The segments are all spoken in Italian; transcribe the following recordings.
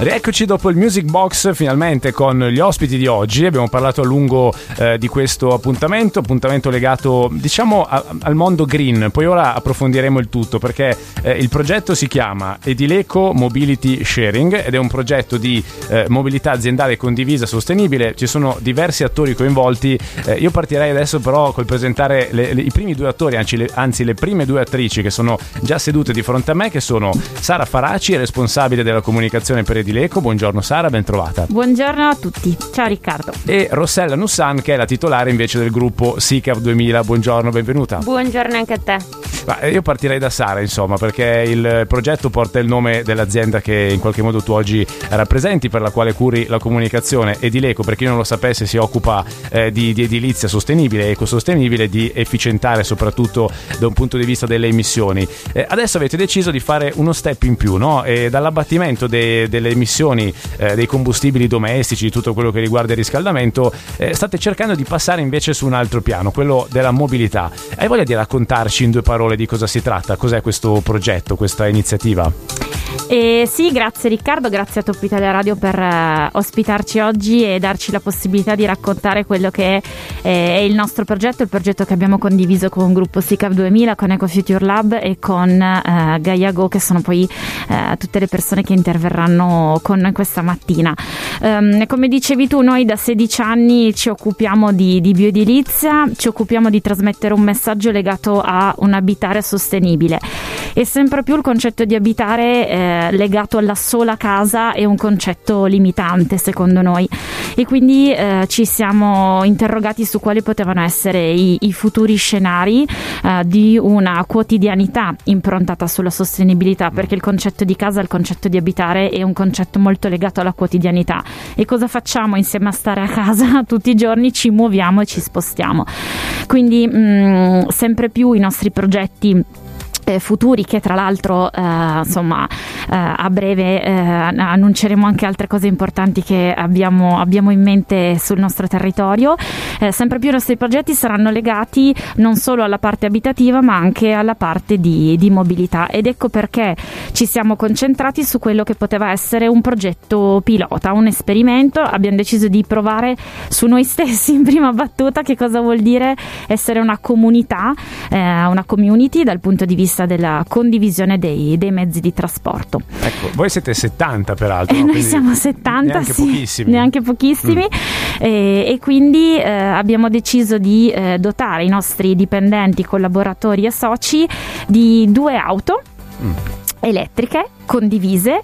Rieccoci dopo il Music Box, finalmente con gli ospiti di oggi. Abbiamo parlato a lungo di questo appuntamento legato diciamo al mondo green. Poi ora approfondiremo il tutto perché il progetto si chiama Edileco Mobility Sharing ed è un progetto di mobilità aziendale condivisa sostenibile. Ci sono diversi attori coinvolti. Io partirei adesso però col presentare i primi due attori, anzi le prime due attrici che sono già sedute di fronte a me, che sono Sara Faraci, responsabile della comunicazione per Edileco. Buongiorno Sara, ben trovata. Buongiorno a tutti, ciao Riccardo. E Rossella Nussan, che è la titolare invece del gruppo SICAV 2000. Buongiorno, benvenuta. Buongiorno anche a te. Ma io partirei da Sara, insomma, perché il progetto porta il nome dell'azienda che in qualche modo tu oggi rappresenti, per la quale curi la comunicazione. Edileco, per chi non lo sapesse, si occupa di edilizia sostenibile, ecosostenibile, di efficientare soprattutto da un punto di vista delle emissioni. Adesso avete deciso di fare uno step in più, no? Dall'abbattimento delle emissioni dei combustibili domestici, di tutto quello che riguarda il riscaldamento, state cercando di passare invece su un altro piano, quello della mobilità. Hai voglia di raccontarci in due parole di cosa si tratta? Cos'è questo progetto, questa iniziativa? Sì, grazie Riccardo, grazie a Top Italia Radio per ospitarci oggi e darci la possibilità di raccontare quello che è il nostro progetto, il progetto che abbiamo condiviso con il gruppo SICAV 2000, con EcoFuture Lab e con GaiaGo, che sono poi tutte le persone che interverranno con noi questa mattina. Come dicevi tu, noi da 16 anni ci occupiamo di bioedilizia, ci occupiamo di trasmettere un messaggio legato a un abitare sostenibile. E sempre più il concetto di abitare legato alla sola casa è un concetto limitante secondo noi, e quindi ci siamo interrogati su quali potevano essere i futuri scenari di una quotidianità improntata sulla sostenibilità, perché il concetto di casa, il concetto di abitare è un concetto molto legato alla quotidianità. E cosa facciamo insieme a stare a casa tutti i giorni? Ci muoviamo e ci spostiamo. Quindi sempre più i nostri progetti futuri, che tra l'altro a breve annunceremo anche altre cose importanti che abbiamo in mente sul nostro territorio, sempre più i nostri progetti saranno legati non solo alla parte abitativa ma anche alla parte di mobilità, ed ecco perché ci siamo concentrati su quello che poteva essere un progetto pilota, un esperimento. Abbiamo deciso di provare su noi stessi in prima battuta che cosa vuol dire essere una comunità, una community dal punto di vista della condivisione dei mezzi di trasporto. Ecco, voi siete 70 peraltro. No? Noi siamo 70, neanche sì, pochissimi. Neanche pochissimi. E quindi abbiamo deciso di dotare i nostri dipendenti, collaboratori e soci di 2 auto elettriche condivise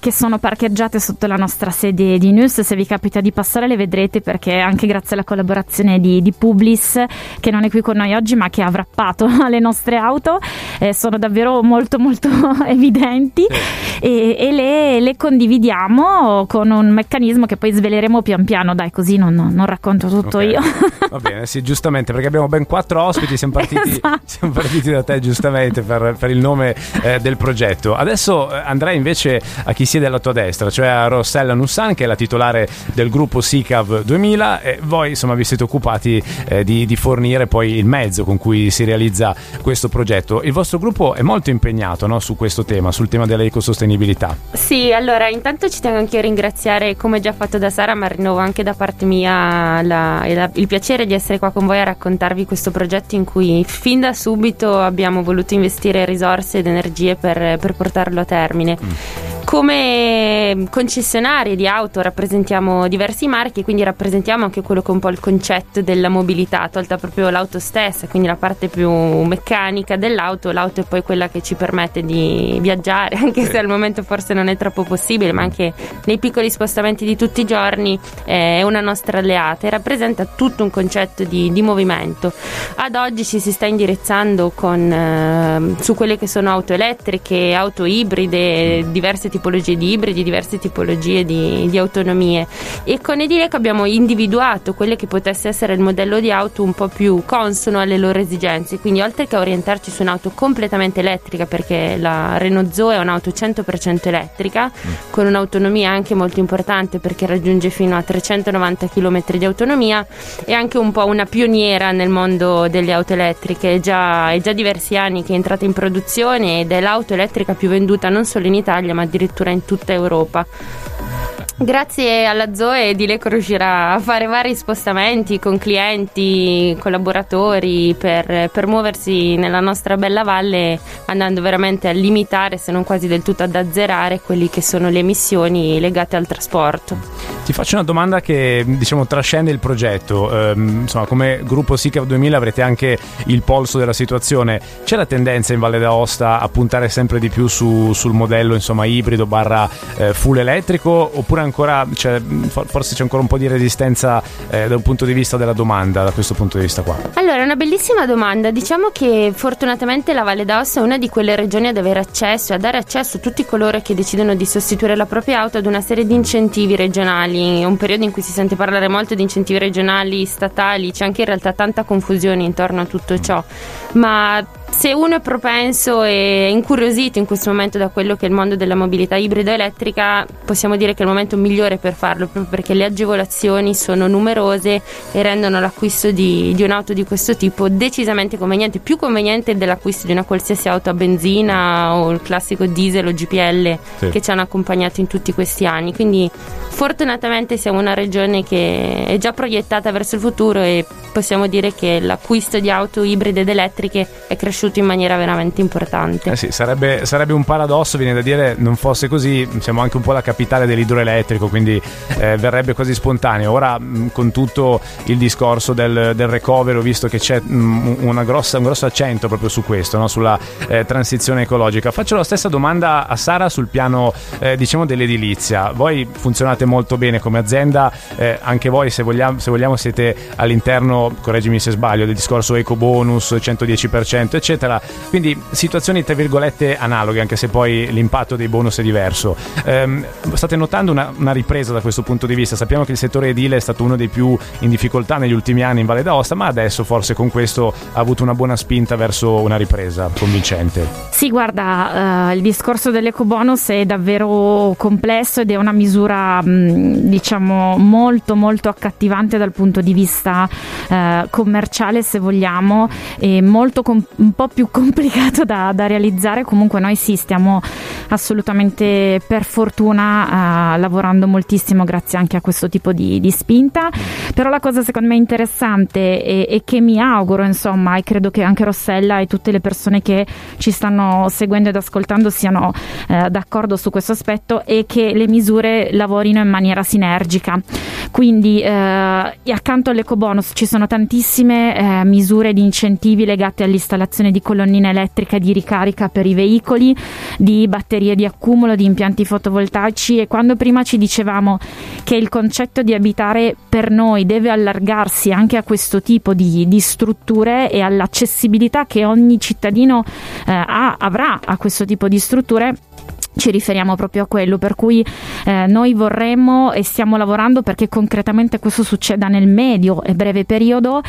che sono parcheggiate sotto la nostra sede di Nus. Se vi capita di passare le vedrete, perché anche grazie alla collaborazione di Publis, che non è qui con noi oggi ma che ha wrappato le nostre auto, sono davvero molto molto evidenti, sì. E le condividiamo con un meccanismo che poi sveleremo pian piano, dai, così non racconto tutto, okay. Io va bene, sì, giustamente, perché abbiamo ben 4 ospiti, siamo partiti da te giustamente per il nome del progetto. Adesso andrei invece a chi siede alla tua destra, cioè a Rossella Nussan, che è la titolare del gruppo SICAV 2000, e voi insomma vi siete occupati di fornire poi il mezzo con cui si realizza questo progetto. Il vostro gruppo è molto impegnato, no, su questo tema, sul tema dell'ecosostenibilità. Sì, allora intanto ci tengo anche a ringraziare, come già fatto da Sara, ma rinnovo anche da parte mia il piacere di essere qua con voi a raccontarvi questo progetto in cui fin da subito abbiamo voluto investire risorse ed energie per portarlo a termine. Come concessionari di auto rappresentiamo diversi marchi, quindi rappresentiamo anche quello che è un po' il concetto della mobilità, tolta proprio l'auto stessa, quindi la parte più meccanica dell'auto. L'auto è poi quella che ci permette di viaggiare, anche se al momento forse non è troppo possibile, ma anche nei piccoli spostamenti di tutti i giorni è una nostra alleata e rappresenta tutto un concetto di movimento. Ad oggi ci si sta indirizzando su quelle che sono auto elettriche, auto ibride, diverse tipologie tipologie di ibridi, diverse tipologie di autonomie, e con Edileco abbiamo individuato quelle che potesse essere il modello di auto un po' più consono alle loro esigenze. Quindi, oltre che orientarci su un'auto completamente elettrica, perché la Renault Zoe è un'auto 100% elettrica con un'autonomia anche molto importante, perché raggiunge fino a 390 km di autonomia, è anche un po' una pioniera nel mondo delle auto elettriche, è già diversi anni che è entrata in produzione ed è l'auto elettrica più venduta non solo in Italia ma addirittura in tutta Europa. Grazie alla Zoe, Edileco riuscirà a fare vari spostamenti con clienti, collaboratori per muoversi nella nostra bella valle, andando veramente a limitare, se non quasi del tutto ad azzerare, quelli che sono le emissioni legate al trasporto. Ti faccio una domanda che, diciamo, trascende il progetto. Insomma, come gruppo SICAV 2000 avrete anche il polso della situazione. C'è la tendenza in Valle d'Aosta a puntare sempre di più sul modello, insomma, ibrido barra full elettrico, oppure ancora forse c'è ancora un po' di resistenza da un punto di vista della domanda, da questo punto di vista qua? Allora, è una bellissima domanda. Diciamo che fortunatamente la Valle d'Aosta è una di quelle regioni ad avere accesso e a dare accesso a tutti coloro che decidono di sostituire la propria auto ad una serie di incentivi regionali. È un periodo in cui si sente parlare molto di incentivi regionali, statali, c'è anche in realtà tanta confusione intorno a tutto ciò, ma se uno è propenso e incuriosito in questo momento da quello che è il mondo della mobilità ibrida elettrica, possiamo dire che è il momento migliore per farlo, proprio perché le agevolazioni sono numerose e rendono l'acquisto di un'auto di questo tipo decisamente conveniente, più conveniente dell'acquisto di una qualsiasi auto a benzina o il classico diesel o GPL che ci hanno accompagnato in tutti questi anni. Quindi fortunatamente siamo una regione che è già proiettata verso il futuro e possiamo dire che l'acquisto di auto ibride ed elettriche è cresciuto in maniera veramente importante. Sì, sarebbe un paradosso, viene da dire, non fosse così. Siamo anche un po' la capitale dell'idroelettrico, quindi verrebbe quasi spontaneo. Ora, con tutto il discorso del recovery, visto che c'è un grosso accento proprio su questo, no? Sulla transizione ecologica. Faccio la stessa domanda a Sara sul piano diciamo dell'edilizia. Voi funzionate molto bene come azienda, anche voi se vogliamo siete all'interno, correggimi se sbaglio, del discorso ecobonus 110%, eccetera. Quindi situazioni tra virgolette analoghe, anche se poi l'impatto dei bonus è diverso. State notando una ripresa da questo punto di vista? Sappiamo che il settore edile è stato uno dei più in difficoltà negli ultimi anni in Valle d'Aosta, ma adesso forse con questo ha avuto una buona spinta verso una ripresa convincente. Sì, guarda, il discorso dell'ecobonus è davvero complesso ed è una misura diciamo molto molto accattivante dal punto di vista commerciale, se vogliamo, e molto più complicato da realizzare. Comunque noi stiamo assolutamente, per fortuna, lavorando moltissimo grazie anche a questo tipo di spinta. Però la cosa secondo me interessante e che mi auguro, insomma, e credo che anche Rossella e tutte le persone che ci stanno seguendo ed ascoltando siano d'accordo su questo aspetto, è che le misure lavorino in maniera sinergica. Quindi accanto all'ecobonus ci sono tantissime misure di incentivi legate all'installazione di colonnine elettriche di ricarica per i veicoli, di batterie di accumulo, di impianti fotovoltaici. E quando prima ci dicevamo che il concetto di abitare per noi deve allargarsi anche a questo tipo di strutture e all'accessibilità che ogni cittadino avrà a questo tipo di strutture, ci riferiamo proprio a quello, per cui noi vorremmo e stiamo lavorando perché concretamente questo succeda nel medio e breve periodo,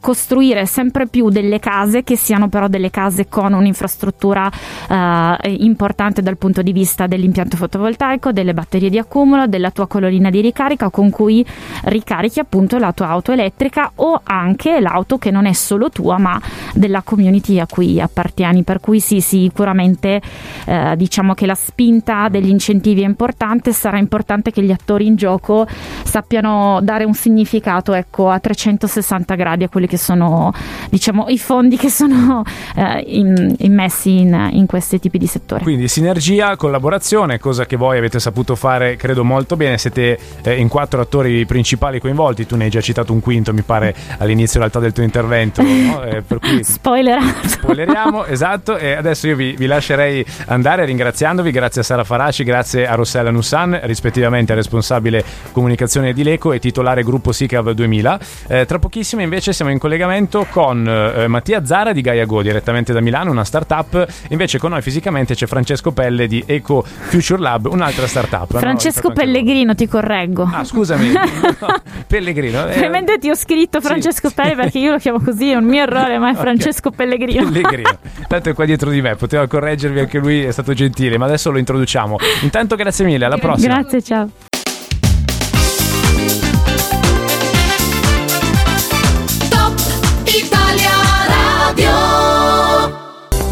costruire sempre più delle case che siano però delle case con un'infrastruttura importante dal punto di vista dell'impianto fotovoltaico, delle batterie di accumulo, della tua colonnina di ricarica con cui ricarichi appunto la tua auto elettrica o anche l'auto che non è solo tua ma della community a cui appartieni. Per cui sì, sicuramente diciamo che la spinta degli incentivi è importante. Sarà importante che gli attori in gioco sappiano dare un significato, ecco, a 360 gradi a quelli che sono, diciamo, i fondi che sono immessi in questi tipi di settori. Quindi sinergia, collaborazione, cosa che voi avete saputo fare credo molto bene. Siete in 4 attori principali coinvolti, tu ne hai già citato un quinto mi pare all'inizio in realtà del tuo intervento, no? Per cui spoileriamo, esatto, e adesso io vi lascerei andare ringraziando ascoltandovi, grazie a Sara Faraci, grazie a Rossella Nussan, rispettivamente responsabile comunicazione Edileco e titolare gruppo SICAV 2000. Tra pochissimo invece siamo in collegamento con Mattia Zara di GaiaGo, direttamente da Milano, una startup. Invece con noi fisicamente c'è Francesco Pelle di EcoFuture Lab, un'altra startup. Francesco Pellegrino, ti correggo. Ah, scusami. Pellegrino. Veramente ti ho scritto Francesco Pelle perché io lo chiamo così, è un mio errore, ma è Francesco Pellegrino. Pellegrino. Tanto è qua dietro di me, poteva correggervi anche lui, è stato gentile, ma adesso lo introduciamo. Intanto grazie mille, alla prossima. Grazie, ciao.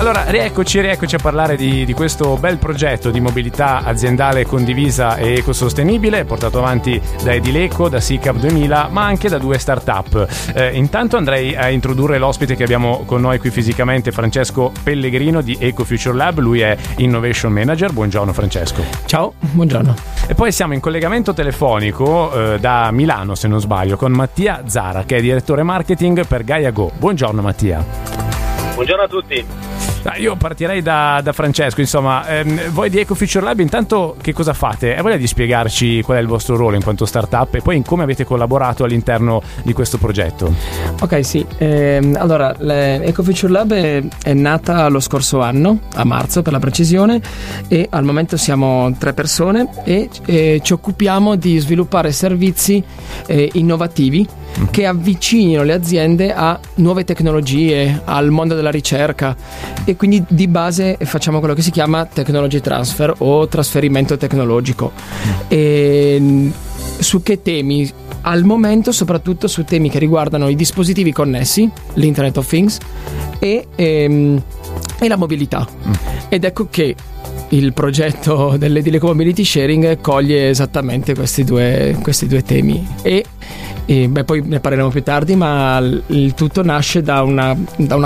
Allora, rieccoci a parlare di questo bel progetto di mobilità aziendale condivisa e ecosostenibile portato avanti da Edileco, da SICAV 2000, ma anche da due start-up. Intanto andrei a introdurre l'ospite che abbiamo con noi qui fisicamente, Francesco Pellegrino di EcoFuture Lab. Lui è Innovation Manager. Buongiorno Francesco. Ciao, buongiorno. E poi siamo in collegamento telefonico da Milano, se non sbaglio, con Mattia Zara, che è direttore marketing per GaiaGo. Buongiorno Mattia. Buongiorno a tutti. Io partirei da Francesco, insomma, voi di EcoFuture Lab intanto che cosa fate? E volete spiegarci qual è il vostro ruolo in quanto startup e poi in come avete collaborato all'interno di questo progetto? Ok, sì, allora EcoFuture Lab è nata lo scorso anno, a marzo per la precisione, e al momento siamo 3 persone e ci occupiamo di sviluppare servizi innovativi che avvicinino le aziende a nuove tecnologie, al mondo della ricerca, e quindi di base facciamo quello che si chiama technology transfer o trasferimento tecnologico. E su che temi? Al momento soprattutto su temi che riguardano i dispositivi connessi, l'Internet of Things e la mobilità. Ed ecco che il progetto dell'Edileco Mobility Sharing coglie esattamente questi due temi e poi ne parleremo più tardi, ma il tutto nasce da una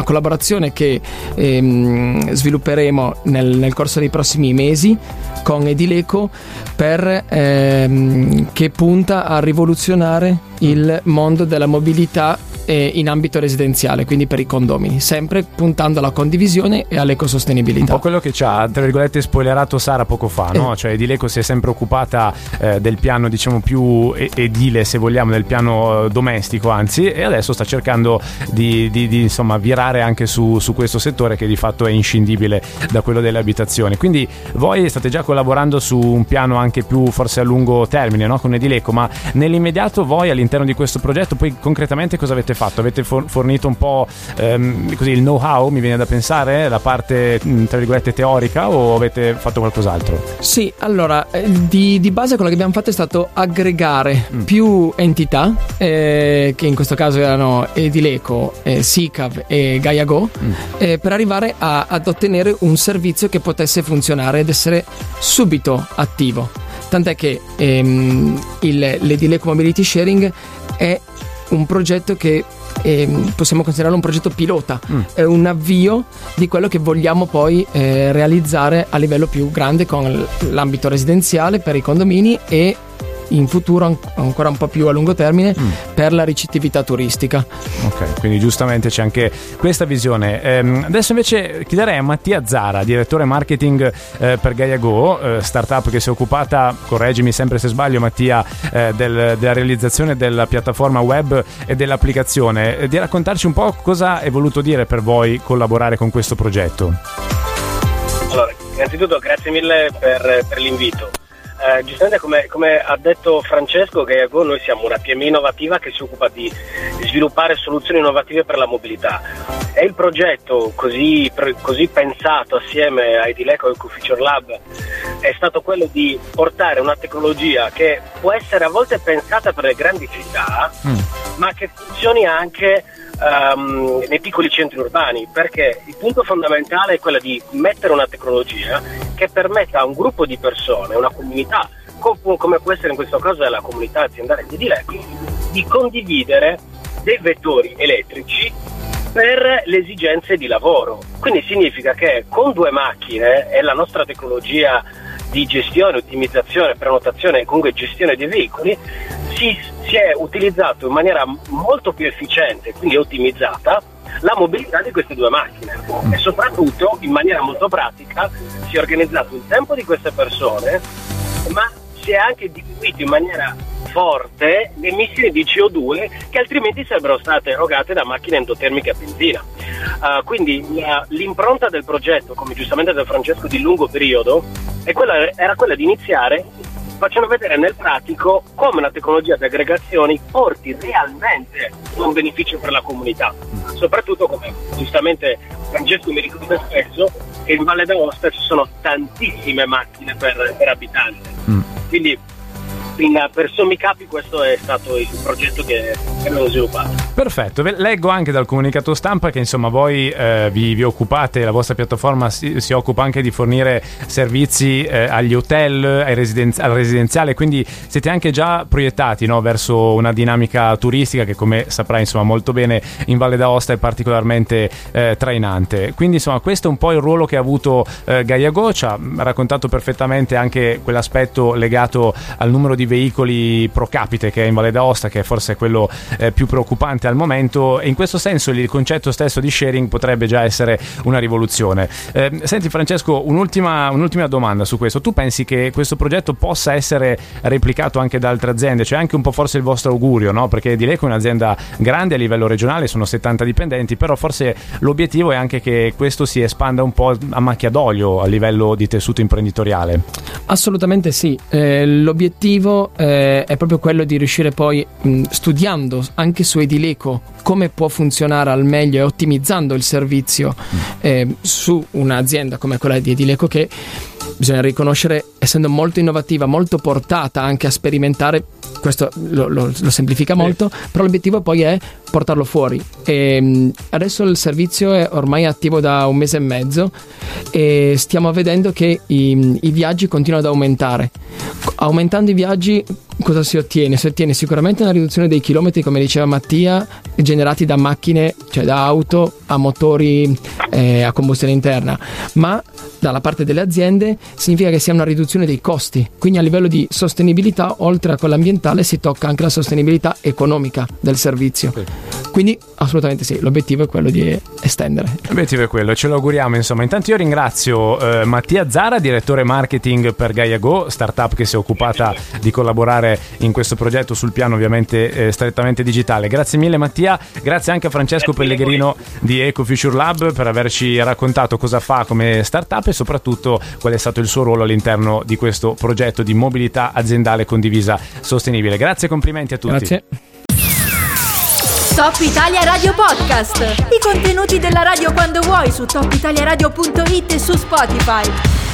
collaborazione che svilupperemo nel corso dei prossimi mesi con Edileco che punta a rivoluzionare il mondo della mobilità in ambito residenziale, quindi per i condomini, sempre puntando alla condivisione e all'ecosostenibilità. Un po' quello che ci ha, tra virgolette, spoilerato Sara poco fa, no? Cioè Edileco si è sempre occupata del piano, diciamo, più edile, se vogliamo, del piano domestico, anzi, e adesso sta cercando di insomma virare anche su questo settore che di fatto è inscindibile da quello delle abitazioni. Quindi voi state già collaborando su un piano anche più forse a lungo termine, no? Con Edileco, ma nell'immediato voi all'interno di questo progetto poi concretamente cosa avete fatto? Avete fornito un po' così il know-how, mi viene da pensare, la parte tra virgolette teorica, o avete fatto qualcos'altro? Sì, allora di base quello che abbiamo fatto è stato aggregare più entità che in questo caso erano Edileco, SICAV e GaiaGo per arrivare ad ottenere un servizio che potesse funzionare ed essere subito attivo, tant'è che l'Edileco Mobility Sharing è un progetto che possiamo considerare un progetto pilota, è un avvio di quello che vogliamo poi realizzare a livello più grande con l'ambito residenziale per i condomini e in futuro ancora un po' più a lungo termine per la ricettività turistica. Ok, quindi giustamente c'è anche questa visione. Adesso invece chiederei a Mattia Zara, direttore marketing per GaiaGo, startup che si è occupata, correggimi sempre se sbaglio Mattia, della realizzazione della piattaforma web e dell'applicazione, di raccontarci un po' cosa è voluto dire per voi collaborare con questo progetto. Allora, innanzitutto grazie mille per l'invito. Giustamente come ha detto Francesco, GaiaGo, noi siamo una PMI innovativa che si occupa di sviluppare soluzioni innovative per la mobilità. È il progetto così pensato assieme a Edileco e EcoFuture Lab è stato quello di portare una tecnologia che può essere a volte pensata per le grandi città, ma che funzioni anche nei piccoli centri urbani, perché il punto fondamentale è quello di mettere una tecnologia che permetta a un gruppo di persone, una comunità, come può essere in questo caso la comunità aziendale di Edileco, di condividere dei vettori elettrici per le esigenze di lavoro. Quindi significa che con 2 macchine e la nostra tecnologia di gestione, ottimizzazione, prenotazione e comunque gestione dei veicoli si è utilizzato in maniera molto più efficiente, quindi ottimizzata, la mobilità di queste due macchine e soprattutto in maniera molto pratica si è organizzato il tempo di queste persone, ma si è anche diminuito in maniera forte le emissioni di CO2 che altrimenti sarebbero state erogate da macchine endotermiche a benzina. Quindi l'impronta del progetto, come giustamente da Francesco, di lungo periodo era quella di iniziare facendo vedere nel pratico come la tecnologia di aggregazioni porti realmente un beneficio per la comunità, soprattutto come giustamente Francesco mi ricorda spesso che in Valle d'Aosta ci sono tantissime macchine per abitante, quindi per sommi capi questo è stato il progetto che abbiamo sviluppato. Perfetto, leggo anche dal comunicato stampa che insomma voi vi occupate, la vostra piattaforma si occupa anche di fornire servizi agli hotel, al residenziale, quindi siete anche già proiettati, no, verso una dinamica turistica che, come saprai insomma molto bene, in Valle d'Aosta è particolarmente trainante. Quindi insomma questo è un po' il ruolo che ha avuto GaiaGo, ci ha raccontato perfettamente anche quell'aspetto legato al numero di veicoli pro capite che è in Valle d'Aosta, che è forse quello più preoccupante al momento, e in questo senso il concetto stesso di sharing potrebbe già essere una rivoluzione. Senti Francesco, un'ultima domanda su questo: tu pensi che questo progetto possa essere replicato anche da altre aziende? Cioè anche un po' forse il vostro augurio, no? Perché Edileco è un'azienda grande a livello regionale, sono 70 dipendenti, però forse l'obiettivo è anche che questo si espanda un po' a macchia d'olio a livello di tessuto imprenditoriale. Assolutamente sì, l'obiettivo è proprio quello di riuscire poi, studiando anche su Edileco come può funzionare al meglio e ottimizzando il servizio su un'azienda come quella di Edileco, che bisogna riconoscere essendo molto innovativa, molto portata anche a sperimentare, questo lo semplifica molto, però l'obiettivo poi è portarlo fuori. E adesso il servizio è ormai attivo da 1 mese e mezzo e stiamo vedendo che i viaggi continuano ad aumentare. Aumentando i viaggi cosa si ottiene? Si ottiene sicuramente una riduzione dei chilometri, come diceva Mattia, generati da macchine, cioè da auto a motori a combustione interna, ma dalla parte delle aziende significa che sia una riduzione dei costi, quindi a livello di sostenibilità, oltre a quella ambientale, si tocca anche la sostenibilità economica del servizio. Quindi assolutamente sì, l'obiettivo è quello di estendere. L'obiettivo è quello, ce lo auguriamo insomma. Intanto io ringrazio Mattia Zara, direttore marketing per GaiaGo, startup che si è occupata di collaborare in questo progetto sul piano ovviamente strettamente digitale. Grazie mille Mattia, grazie anche a Francesco Pellegrino di EcoFuture Lab per averci raccontato cosa fa come startup e soprattutto qual è stato il suo ruolo all'interno di questo progetto di mobilità aziendale condivisa sostenibile. Grazie, complimenti a tutti. Grazie. Top Italia Radio Podcast. I contenuti della radio quando vuoi su topitaliaradio.it e su Spotify.